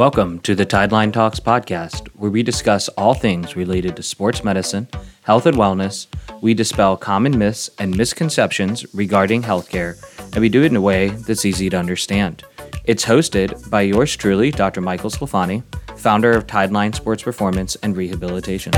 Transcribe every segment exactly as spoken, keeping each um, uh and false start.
Welcome to the Tideline Talks podcast, where we discuss all things related to sports medicine, health and wellness. We dispel common myths and misconceptions regarding healthcare, and we do it in a way that's easy to understand. It's hosted by yours truly, Doctor Michael Sclafani, founder of Tideline Sports Performance and Rehabilitation.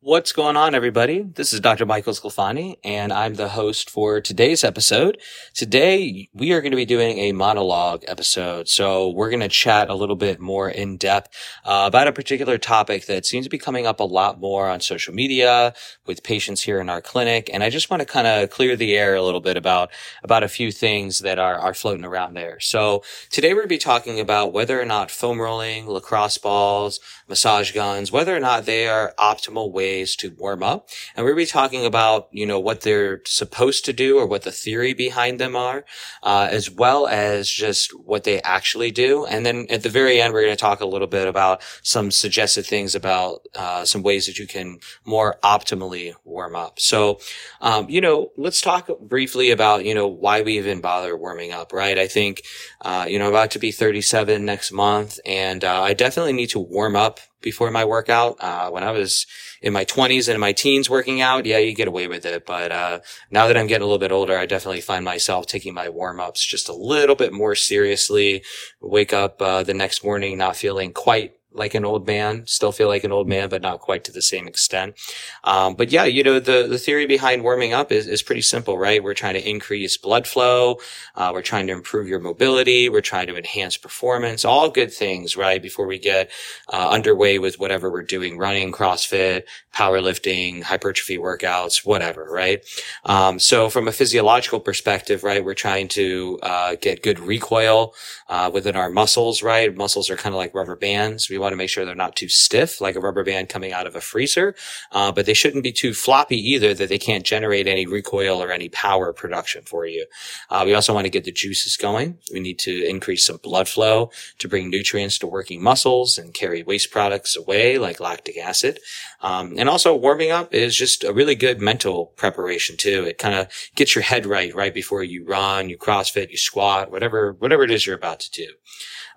What's going on, everybody? This is Doctor Michael Sclafani, and I'm the host for today's episode. Today, we are going to be doing a monologue episode, so we're going to chat a little bit more in depth uh, about a particular topic that seems to be coming up a lot more on social media with patients here in our clinic, and I just want to kind of clear the air a little bit about about a few things that are, are floating around there. So today, we're going to be talking about whether or not foam rolling, lacrosse balls, massage guns, whether or not they are optimal ways to warm up. And we're going to be talking about, you know, what they're supposed to do or what the theory behind them are, uh, as well as just what they actually do. And then at the very end, we're going to talk a little bit about some suggested things about, uh, some ways that you can more optimally warm up. So, um, you know, let's talk briefly about, you know, why we even bother warming up, right? I think, uh, you know, I'm about to be thirty-seven next month, and, uh, I definitely need to warm up before my workout. Uh, when I was in my twenties and in my teens working out, yeah, you get away with it. But, uh, now that I'm getting a little bit older, I definitely find myself taking my warm ups just a little bit more seriously. Wake up, uh, the next morning not feeling quite like an old man, still feel like an old man, but not quite to the same extent. Um, but yeah, you know, the, the theory behind warming up is, is pretty simple, right? We're trying to increase blood flow. Uh, we're trying to improve your mobility. We're trying to enhance performance, all good things, right? Before we get, uh, underway with whatever we're doing, running, CrossFit, powerlifting, hypertrophy workouts, whatever, right? Um, so from a physiological perspective, right, we're trying to, uh, get good recoil, uh, within our muscles, right? Muscles are kind of like rubber bands. We want to make sure they're not too stiff, like a rubber band coming out of a freezer, uh, but they shouldn't be too floppy either that they can't generate any recoil or any power production for you. Uh, we also want to get the juices going. We need to increase some blood flow to bring nutrients to working muscles and carry waste products away, like lactic acid. Um, and also warming up is just a really good mental preparation too. It kind of gets your head right, right before you run, you CrossFit, you squat, whatever, whatever it is you're about to do.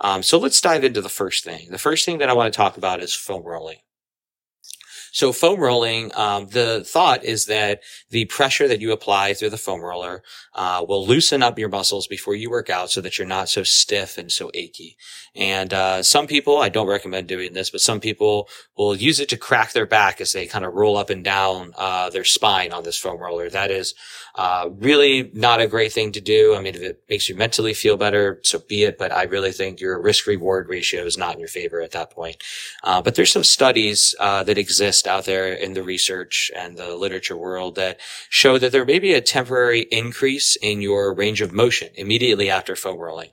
Um, so let's dive into the first thing. The first thing that I want to talk about is foam rolling. So foam rolling, um, the thought is that the pressure that you apply through the foam roller uh, will loosen up your muscles before you work out so that you're not so stiff and so achy. And uh some people, I don't recommend doing this, but some people will use it to crack their back as they kind of roll up and down uh their spine on this foam roller. That is uh really not a great thing to do. I mean, if it makes you mentally feel better, so be it, but I really think your risk-reward ratio is not in your favor at that point. Uh, but there's some studies uh that exist out there in the research and the literature world that show that there may be a temporary increase in your range of motion immediately after foam rolling.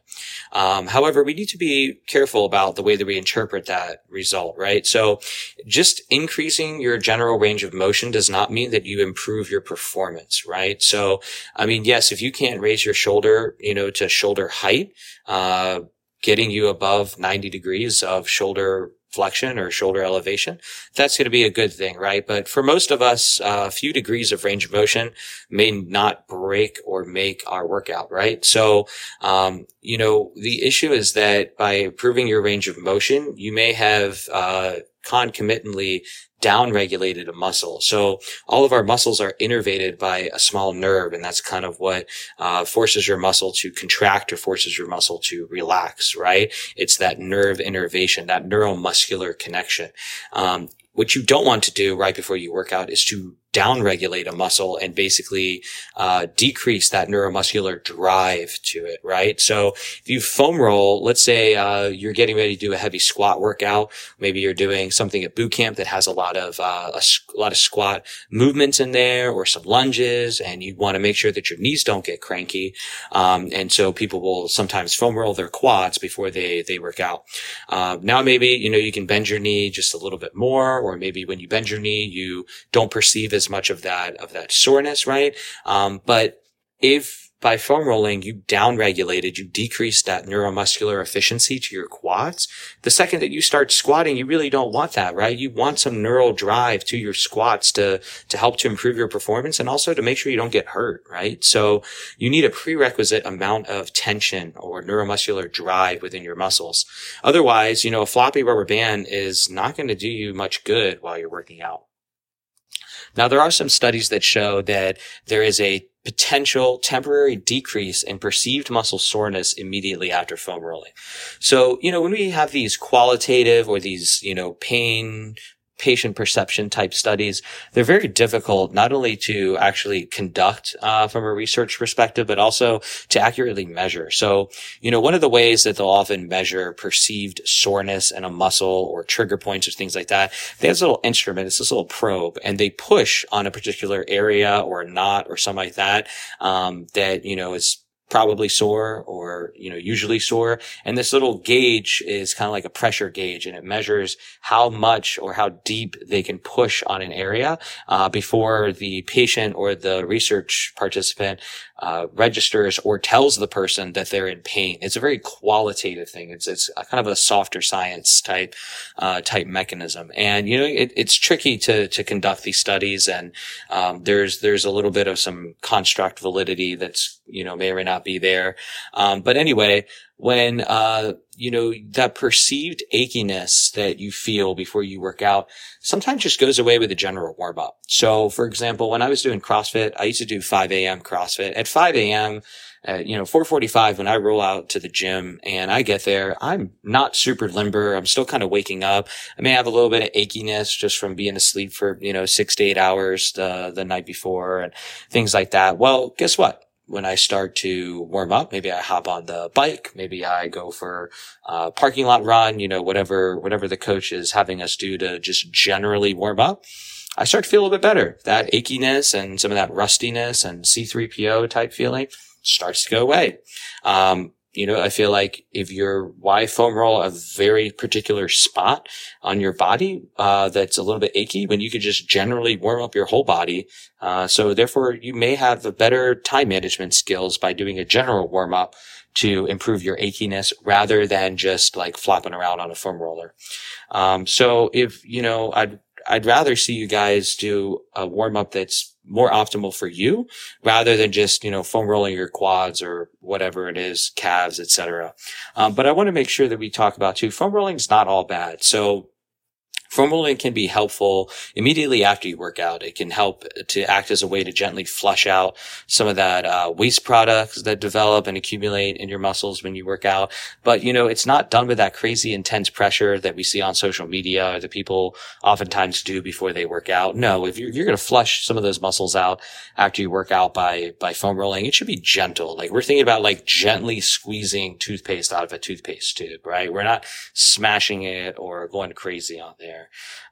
Um, however, we need to be careful about the way that we interpret that result, right? So just increasing your general range of motion does not mean that you improve your performance, right? So, I mean, yes, if you can't raise your shoulder, you know, to shoulder height, uh, getting you above ninety degrees of shoulder flexion or shoulder elevation, that's going to be a good thing, right? But for most of us, uh, a few degrees of range of motion may not break or make our workout, right? So, um, you know, the issue is that by improving your range of motion, you may have, uh, concomitantly down-regulated a muscle. So all of our muscles are innervated by a small nerve, and that's kind of what uh forces your muscle to contract or forces your muscle to relax, right? It's that nerve innervation, that neuromuscular connection. Um, what you don't want to do right before you work out is to downregulate a muscle and basically uh decrease that neuromuscular drive to it, right? So if you foam roll, let's say uh you're getting ready to do a heavy squat workout, maybe you're doing something at boot camp that has a lot of uh a, a lot of squat movements in there or some lunges, and you want to make sure that your knees don't get cranky. Um and so people will sometimes foam roll their quads before they they work out. Uh, now maybe, you know, you can bend your knee just a little bit more, or maybe when you bend your knee, you don't perceive as much of that, of that soreness, right? Um, but if by foam rolling, you downregulated, you decreased that neuromuscular efficiency to your quads. The second that you start squatting, you really don't want that, right? You want some neural drive to your squats to, to help to improve your performance and also to make sure you don't get hurt, right? So you need a prerequisite amount of tension or neuromuscular drive within your muscles. Otherwise, you know, a floppy rubber band is not going to do you much good while you're working out. Now, there are some studies that show that there is a potential temporary decrease in perceived muscle soreness immediately after foam rolling. So, you know, when we have these qualitative or these, you know, pain, patient perception type studies, they're very difficult not only to actually conduct uh, from a research perspective, but also to accurately measure. So, you know, one of the ways that they'll often measure perceived soreness in a muscle or trigger points or things like that, they have this little instrument, it's this little probe, and they push on a particular area or a knot or something like that, um, that, you know, is probably sore or, you know, usually sore. And this little gauge is kind of like a pressure gauge, and it measures how much or how deep they can push on an area uh, before the patient or the research participant uh, registers or tells the person that they're in pain. It's a very qualitative thing. It's it's a kind of a softer science type uh, type mechanism. And, you know, it, it's tricky to to conduct these studies, and um, there's there's a little bit of some construct validity that's, you know, may or may not be there. Um, but anyway, when, uh, you know, that perceived achiness that you feel before you work out sometimes just goes away with a general warm up. So for example, when I was doing CrossFit, I used to do five a.m. CrossFit. At five a.m., Uh, you know, four forty-five, when I roll out to the gym and I get there, I'm not super limber. I'm still kind of waking up. I may have a little bit of achiness just from being asleep for, you know, six to eight hours the, the night before and things like that. Well, guess what? When I start to warm up, maybe I hop on the bike, maybe I go for a parking lot run, you know, whatever, whatever the coach is having us do to just generally warm up. I start to feel a little bit better. That achiness and some of that rustiness and C three P O type feeling starts to go away. Um, you know, I feel like if you're why foam roll a very particular spot on your body, uh, that's a little bit achy, when you could just generally warm up your whole body. Uh, so therefore you may have a better time management skills by doing a general warm up to improve your achiness rather than just like flopping around on a foam roller. Um, so if, you know, I'd, I'd rather see you guys do a warm up that's more optimal for you rather than just, you know, foam rolling your quads or whatever it is, calves, et cetera. Um, but I want to make sure that we talk about too, foam rolling is not all bad. So foam rolling can be helpful immediately after you work out. It can help to act as a way to gently flush out some of that uh, waste products that develop and accumulate in your muscles when you work out. But, you know, it's not done with that crazy intense pressure that we see on social media or that people oftentimes do before they work out. No, if you're, you're going to flush some of those muscles out after you work out by by foam rolling, it should be gentle. Like, we're thinking about like gently squeezing toothpaste out of a toothpaste tube, right? We're not smashing it or going crazy on there.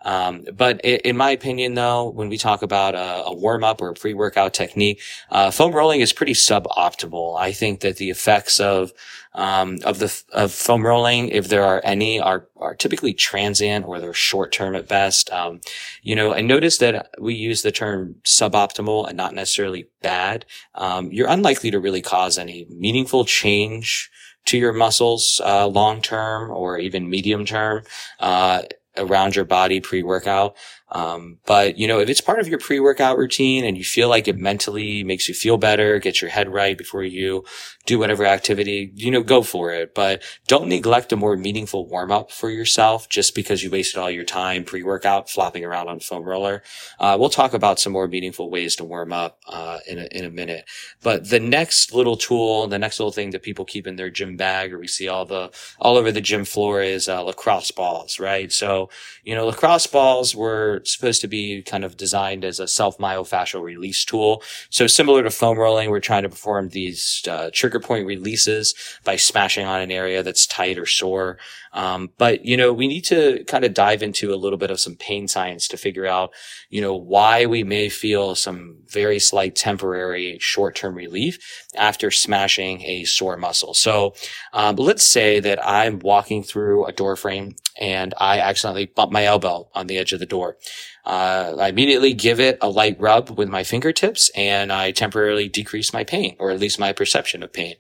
Um, but in my opinion, though, when we talk about a, a warm-up or a pre-workout technique, uh, foam rolling is pretty suboptimal. I think that the effects of um, of the of foam rolling, if there are any, are are typically transient or they're short-term at best. Um, you know, I noticed that we use the term suboptimal and not necessarily bad. Um, you're unlikely to really cause any meaningful change to your muscles uh, long-term or even medium-term. Uh, around your body pre-workout. Um, but, you know, if it's part of your pre-workout routine and you feel like it mentally makes you feel better, gets your head right before you do whatever activity, you know, go for it. But don't neglect a more meaningful warm-up for yourself just because you wasted all your time pre-workout flopping around on foam roller. Uh, we'll talk about some more meaningful ways to warm up uh, in a, in a minute. But the next little tool, the next little thing that people keep in their gym bag or we see all the all over the gym floor is uh, lacrosse balls, right? So, you know, lacrosse balls were supposed to be kind of designed as a self-myofascial release tool. So similar to foam rolling, we're trying to perform these uh, trigger point releases by smashing on an area that's tight or sore. Um, but, you know, we need to kind of dive into a little bit of some pain science to figure out, you know, why we may feel some very slight temporary short-term relief after smashing a sore muscle. So um, let's say that I'm walking through a door frame and I accidentally bump my elbow on the edge of the door. Uh, I immediately give it a light rub with my fingertips, and I temporarily decrease my pain, or at least my perception of pain.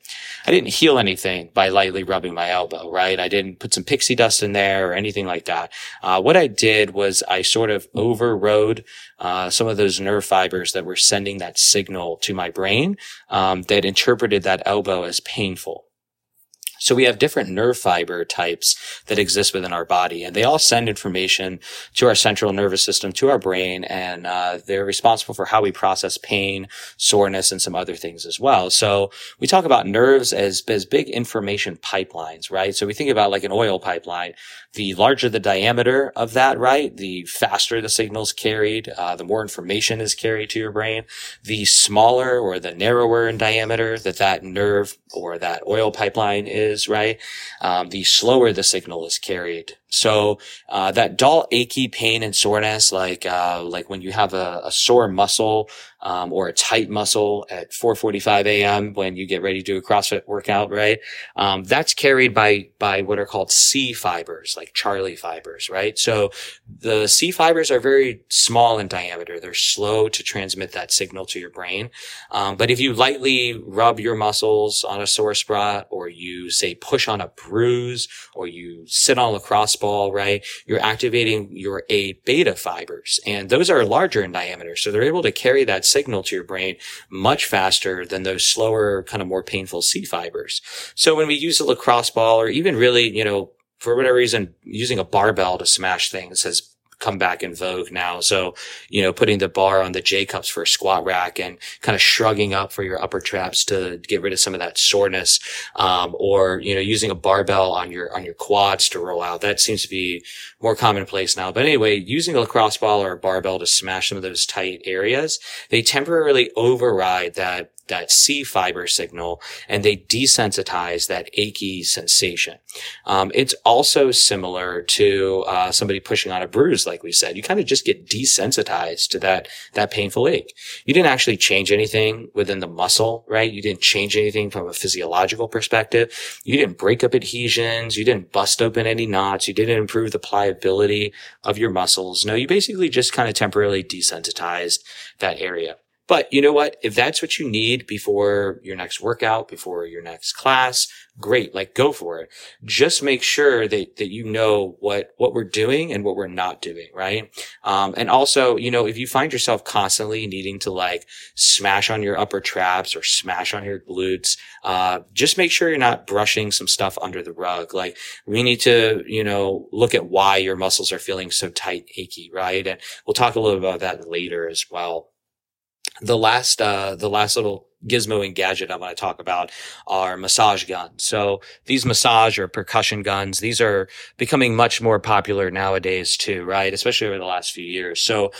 I didn't heal anything by lightly rubbing my elbow, right? I didn't put some pixie dust in there or anything like that. Uh, what I did was I sort of overrode uh, some of those nerve fibers that were sending that signal to my brain um, that interpreted that elbow as painful. So we have different nerve fiber types that exist within our body, and they all send information to our central nervous system, to our brain, and uh, they're responsible for how we process pain, soreness, and some other things as well. So we talk about nerves as, as big information pipelines, right? So we think about like an oil pipeline. The larger the diameter of that, right, the faster the signal's carried, uh, the more information is carried to your brain. The smaller or the narrower in diameter that that nerve or that oil pipeline is, right, um, the slower the signal is carried. So uh, that dull, achy pain and soreness, like uh, like when you have a, a sore muscle um, or a tight muscle at four forty-five a.m. when you get ready to do a CrossFit workout, right? Um, that's carried by by what are called C fibers, like Charlie fibers, right? So the C fibers are very small in diameter; they're slow to transmit that signal to your brain. Um, but if you lightly rub your muscles on a sore spot, or you say push on a bruise, or you sit on a lacrosse ball, right, you're activating your A beta fibers, and those are larger in diameter, so they're able to carry that signal to your brain much faster than those slower, kind of more painful C fibers. So when we use a lacrosse ball, or even really, you know, for whatever reason, using a barbell to smash things has come back in vogue now. So, you know, putting the bar on the J cups for a squat rack and kind of shrugging up for your upper traps to get rid of some of that soreness, um, or, you know, using a barbell on your, on your quads to roll out. That seems to be more commonplace now. But anyway, using a lacrosse ball or a barbell to smash some of those tight areas, they temporarily override that that C fiber signal, and they desensitize that achy sensation. Um, it's also similar to uh somebody pushing on a bruise, like we said. You kind of just get desensitized to that that painful ache. You didn't actually change anything within the muscle, right? You didn't change anything from a physiological perspective. You didn't break up adhesions. You didn't bust open any knots. You didn't improve the pliability of your muscles. No, you basically just kind of temporarily desensitized that area. But you know what? If that's what you need before your next workout, before your next class, great, like go for it. Just make sure that, that you know what, what we're doing and what we're not doing, right? Um, and also, you know, if you find yourself constantly needing to like smash on your upper traps or smash on your glutes, uh, just make sure you're not brushing some stuff under the rug. Like we need to, you know, look at why your muscles are feeling so tight, achy, right? And we'll talk a little about that later as well. The last, uh, the last little gizmo and gadget I want to talk about are massage guns. So these massage or percussion guns, these are becoming much more popular nowadays too, right? Especially over the last few years. So,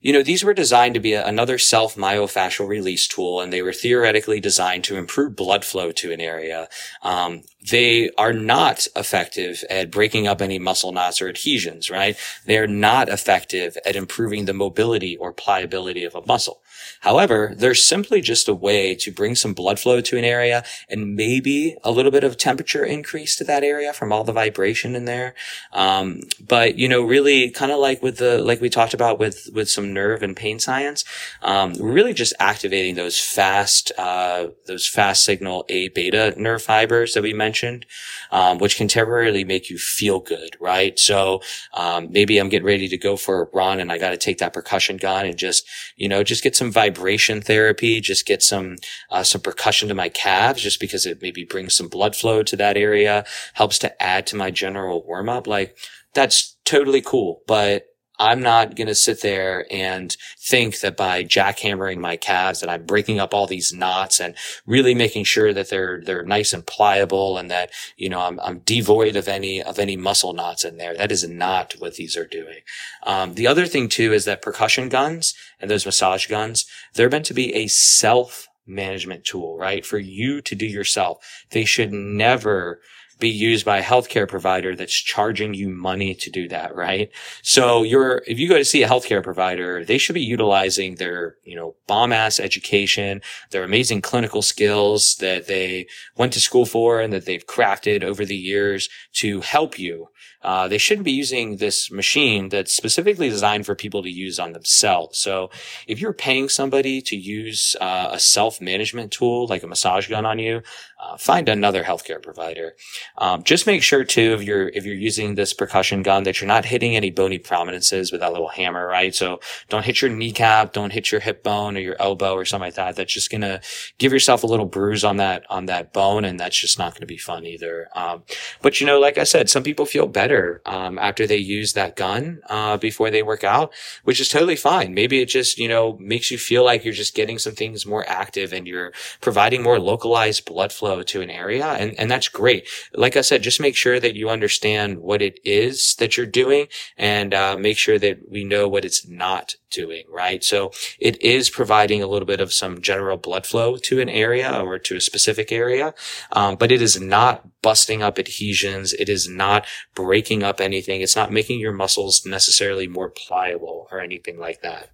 you know, these were designed to be a, another self-myofascial release tool, and they were theoretically designed to improve blood flow to an area. Um, they are not effective at breaking up any muscle knots or adhesions, right? They are not effective at improving the mobility or pliability of a muscle. However, they're simply just a way to bring some blood flow to an area and maybe a little bit of temperature increase to that area from all the vibration in there. Um, but, you know, really kind of like with the, like we talked about with, with some nerve and pain science, um, really just activating those fast, uh, those fast signal A beta nerve fibers that we mentioned, um, which can temporarily make you feel good, right? So, um, maybe I'm getting ready to go for a run and I got to take that percussion gun and just, you know, just get some vibration therapy, just get some, uh, some percussion to my calves, just because it maybe brings some blood flow to that area, helps to add to my general warm up. Like that's totally cool, but I'm not going to sit there and think that by jackhammering my calves that I'm breaking up all these knots and really making sure that they're, they're nice and pliable and that, you know, I'm, I'm devoid of any, of any muscle knots in there. That is not what these are doing. Um, the other thing too is that percussion guns and those massage guns, they're meant to be a self management tool, right? For you to do yourself. They should never be used by a healthcare provider that's charging you money to do that, right? So you're, if you go to see a healthcare provider, they should be utilizing their, you know, bomb ass education, their amazing clinical skills that they went to school for and that they've crafted over the years to help you. Uh, they shouldn't be using this machine that's specifically designed for people to use on themselves. So if you're paying somebody to use uh, a self-management tool like a massage gun on you, uh, find another healthcare provider. Um, just make sure too, if you're, if you're using this percussion gun, that you're not hitting any bony prominences with that little hammer, right? So don't hit your kneecap, don't hit your hip bone or your elbow or something like that. That's just going to give yourself a little bruise on that, on that bone. And that's just not going to be fun either. Um, but you know, like I said, some people feel better Um, after they use that gun, uh, before they work out, which is totally fine. Maybe it just, you know, makes you feel like you're just getting some things more active and you're providing more localized blood flow to an area. And, and that's great. Like I said, just make sure that you understand what it is that you're doing and, uh, make sure that we know what it's not doing, right? So it is providing a little bit of some general blood flow to an area or to a specific area. Um, but it is not busting up adhesions. It is not breaking up anything. It's not making your muscles necessarily more pliable or anything like that.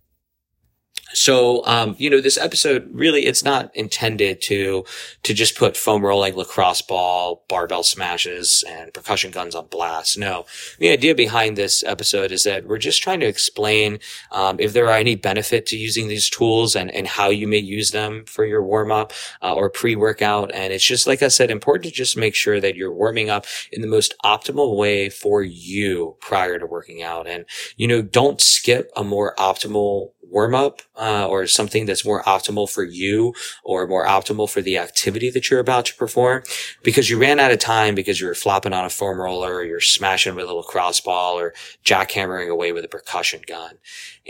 So, um, you know, this episode really, it's not intended to, to just put foam rolling, lacrosse ball, barbell smashes and percussion guns on blast. No, the idea behind this episode is that we're just trying to explain, um, if there are any benefit to using these tools and, and how you may use them for your warm up, uh, or pre-workout. And it's just, like I said, important to just make sure that you're warming up in the most optimal way for you prior to working out. And, you know, don't skip a more optimal warm up, uh, or something that's more optimal for you or more optimal for the activity that you're about to perform because you ran out of time because you were flopping on a foam roller or you're smashing with a little cross ball or jackhammering away with a percussion gun.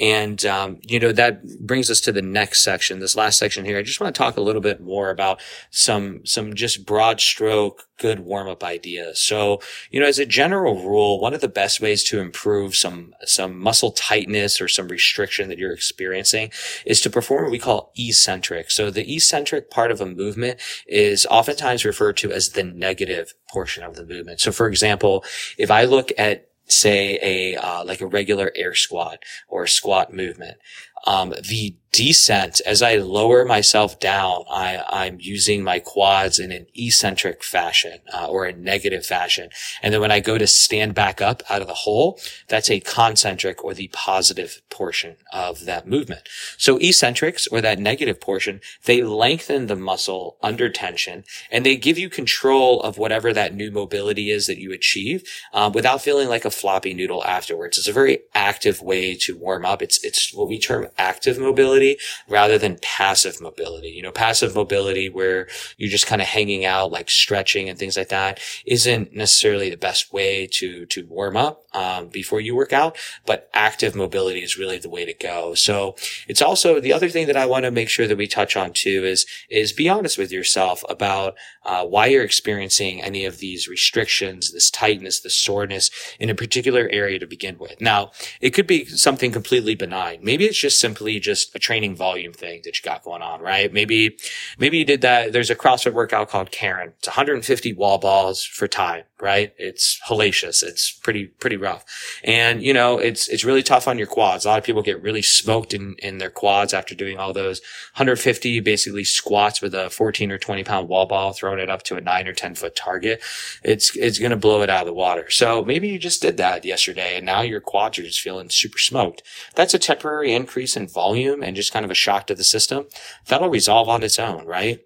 And, um, you know, that brings us to the next section. This last section here, I just want to talk a little bit more about some, some just broad stroke, good warm up ideas. So, you know, as a general rule, one of the best ways to improve some, some muscle tightness or some restriction that you're experiencing is to perform what we call eccentric. So the eccentric part of a movement is oftentimes referred to as the negative portion of the movement. So for example, if I look at say a, uh, like a regular air squat or squat movement, um, the descent, as I lower myself down, I, I'm using my quads in an eccentric fashion, uh, or a negative fashion. And then when I go to stand back up out of the hole, that's a concentric or the positive portion of that movement. So eccentrics or that negative portion, they lengthen the muscle under tension and they give you control of whatever that new mobility is that you achieve, um, without feeling like a floppy noodle afterwards. It's a very active way to warm up. It's, it's what we term active mobility, rather than passive mobility. You know, passive mobility where you're just kind of hanging out, like stretching and things like that, isn't necessarily the best way to, to warm up, um, before you work out, but active mobility is really the way to go. So it's also the other thing that I want to make sure that we touch on too is, is be honest with yourself about, uh, why you're experiencing any of these restrictions, this tightness, this soreness in a particular area to begin with. Now, it could be something completely benign. Maybe it's just simply just a training volume thing that you got going on, right? Maybe, maybe you did that. There's a CrossFit workout called Karen. It's one hundred fifty wall balls for time, right? It's hellacious. It's pretty, pretty rough. And, you know, it's, it's really tough on your quads. A lot of people get really smoked in, in their quads after doing all those one hundred fifty basically squats with a fourteen or twenty pound wall ball, throwing it up to a nine or ten foot target. It's, it's going to blow it out of the water. So maybe you just did that yesterday and now your quads are just feeling super smoked. That's a temporary increase in volume and just kind of a shock to the system. That'll resolve on its own, right?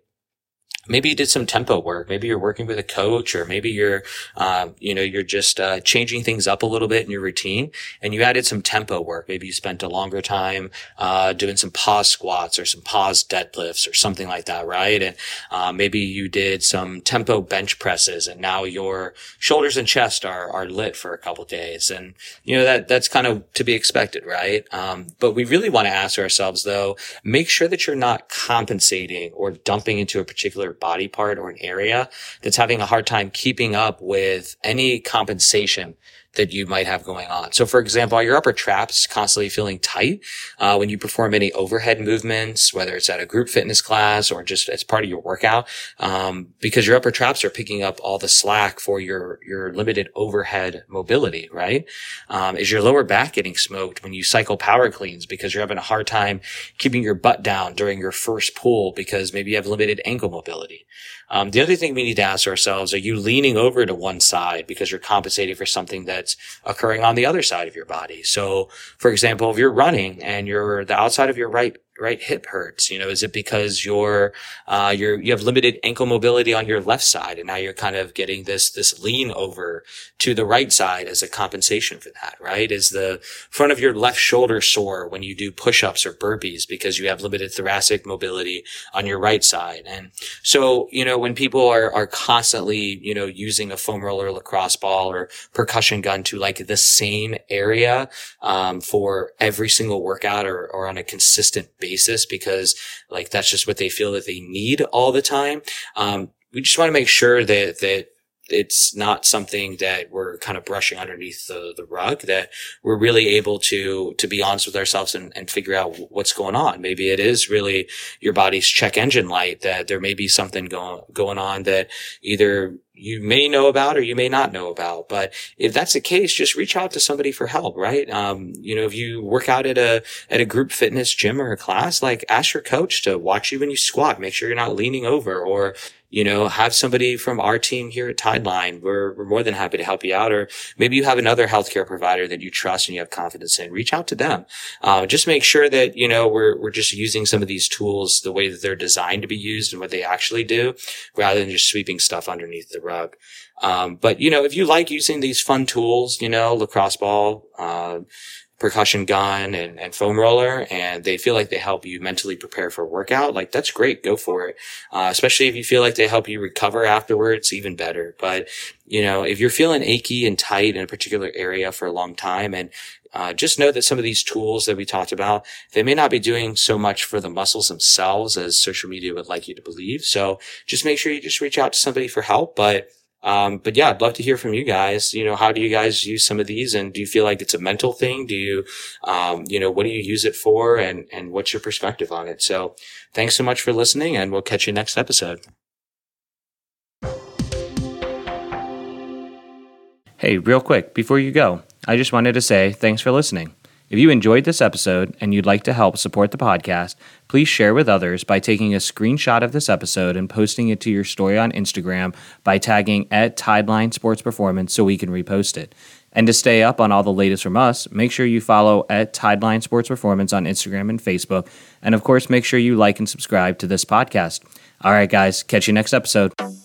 Maybe you did some tempo work. Maybe you're working with a coach, or maybe you're, um, you know, you're just, uh, changing things up a little bit in your routine and you added some tempo work. Maybe you spent a longer time, uh, doing some pause squats or some pause deadlifts or something like that, right? And, uh, maybe you did some tempo bench presses and now your shoulders and chest are, are lit for a couple of days. And, you know, that, that's kind of to be expected, right? Um, but we really want to ask ourselves though, make sure that you're not compensating or dumping into a particular body part or an area that's having a hard time keeping up with any compensation that you might have going on. So for example, are your upper traps constantly feeling tight uh, when you perform any overhead movements, whether it's at a group fitness class or just as part of your workout? Um, because your upper traps are picking up all the slack for your, your limited overhead mobility, right? Um, is your lower back getting smoked when you cycle power cleans because you're having a hard time keeping your butt down during your first pull because maybe you have limited ankle mobility? Um, the other thing we need to ask ourselves, are you leaning over to one side because you're compensating for something that's occurring on the other side of your body? So for example, if you're running and you're the outside of your right right hip hurts, you know, is it because you're, uh, you're, you have limited ankle mobility on your left side and now you're kind of getting this, this lean over to the right side as a compensation for that, right? Is the front of your left shoulder sore when you do push-ups or burpees because you have limited thoracic mobility on your right side? And so, you know, when people are, are constantly, you know, using a foam roller, lacrosse ball or percussion gun to like the same area, um, for every single workout or, or on a consistent basis because like that's just what they feel that they need all the time. Um, we just want to make sure that that it's not something that we're kind of brushing underneath the, the rug, that we're really able to, to be honest with ourselves and, and figure out what's going on. Maybe it is really your body's check engine light, that there may be something going, going on that either you may know about or you may not know about. But if that's the case, just reach out to somebody for help, right? Um, you know, if you work out at a, at a group fitness gym or a class, like ask your coach to watch you when you squat, make sure you're not leaning over, or, you know, have somebody from our team here at Tideline. We're, we're more than happy to help you out. Or maybe you have another healthcare provider that you trust and you have confidence in. Reach out to them. Uh, just make sure that, you know, we're, we're just using some of these tools the way that they're designed to be used and what they actually do rather than just sweeping stuff underneath the rug. Um, but, you know, if you like using these fun tools, you know, lacrosse ball, uh, percussion gun and, and foam roller, and they feel like they help you mentally prepare for a workout, like that's great. Go for it. Uh, especially if you feel like they help you recover afterwards, even better. But, you know, if you're feeling achy and tight in a particular area for a long time, and Uh, just know that some of these tools that we talked about, they may not be doing so much for the muscles themselves as social media would like you to believe. So just make sure you just reach out to somebody for help. But, um, but yeah, I'd love to hear from you guys. You know, how do you guys use some of these? And do you feel like it's a mental thing? Do you, um, you know, what do you use it for? And, and what's your perspective on it? So thanks so much for listening, and we'll catch you next episode. Hey, real quick, before you go, I just wanted to say thanks for listening. If you enjoyed this episode and you'd like to help support the podcast, please share with others by taking a screenshot of this episode and posting it to your story on Instagram by tagging at Tideline Sports Performance so we can repost it. And to stay up on all the latest from us, make sure you follow at Tideline Sports Performance on Instagram and Facebook. And of course, make sure you like and subscribe to this podcast. All right, guys, catch you next episode.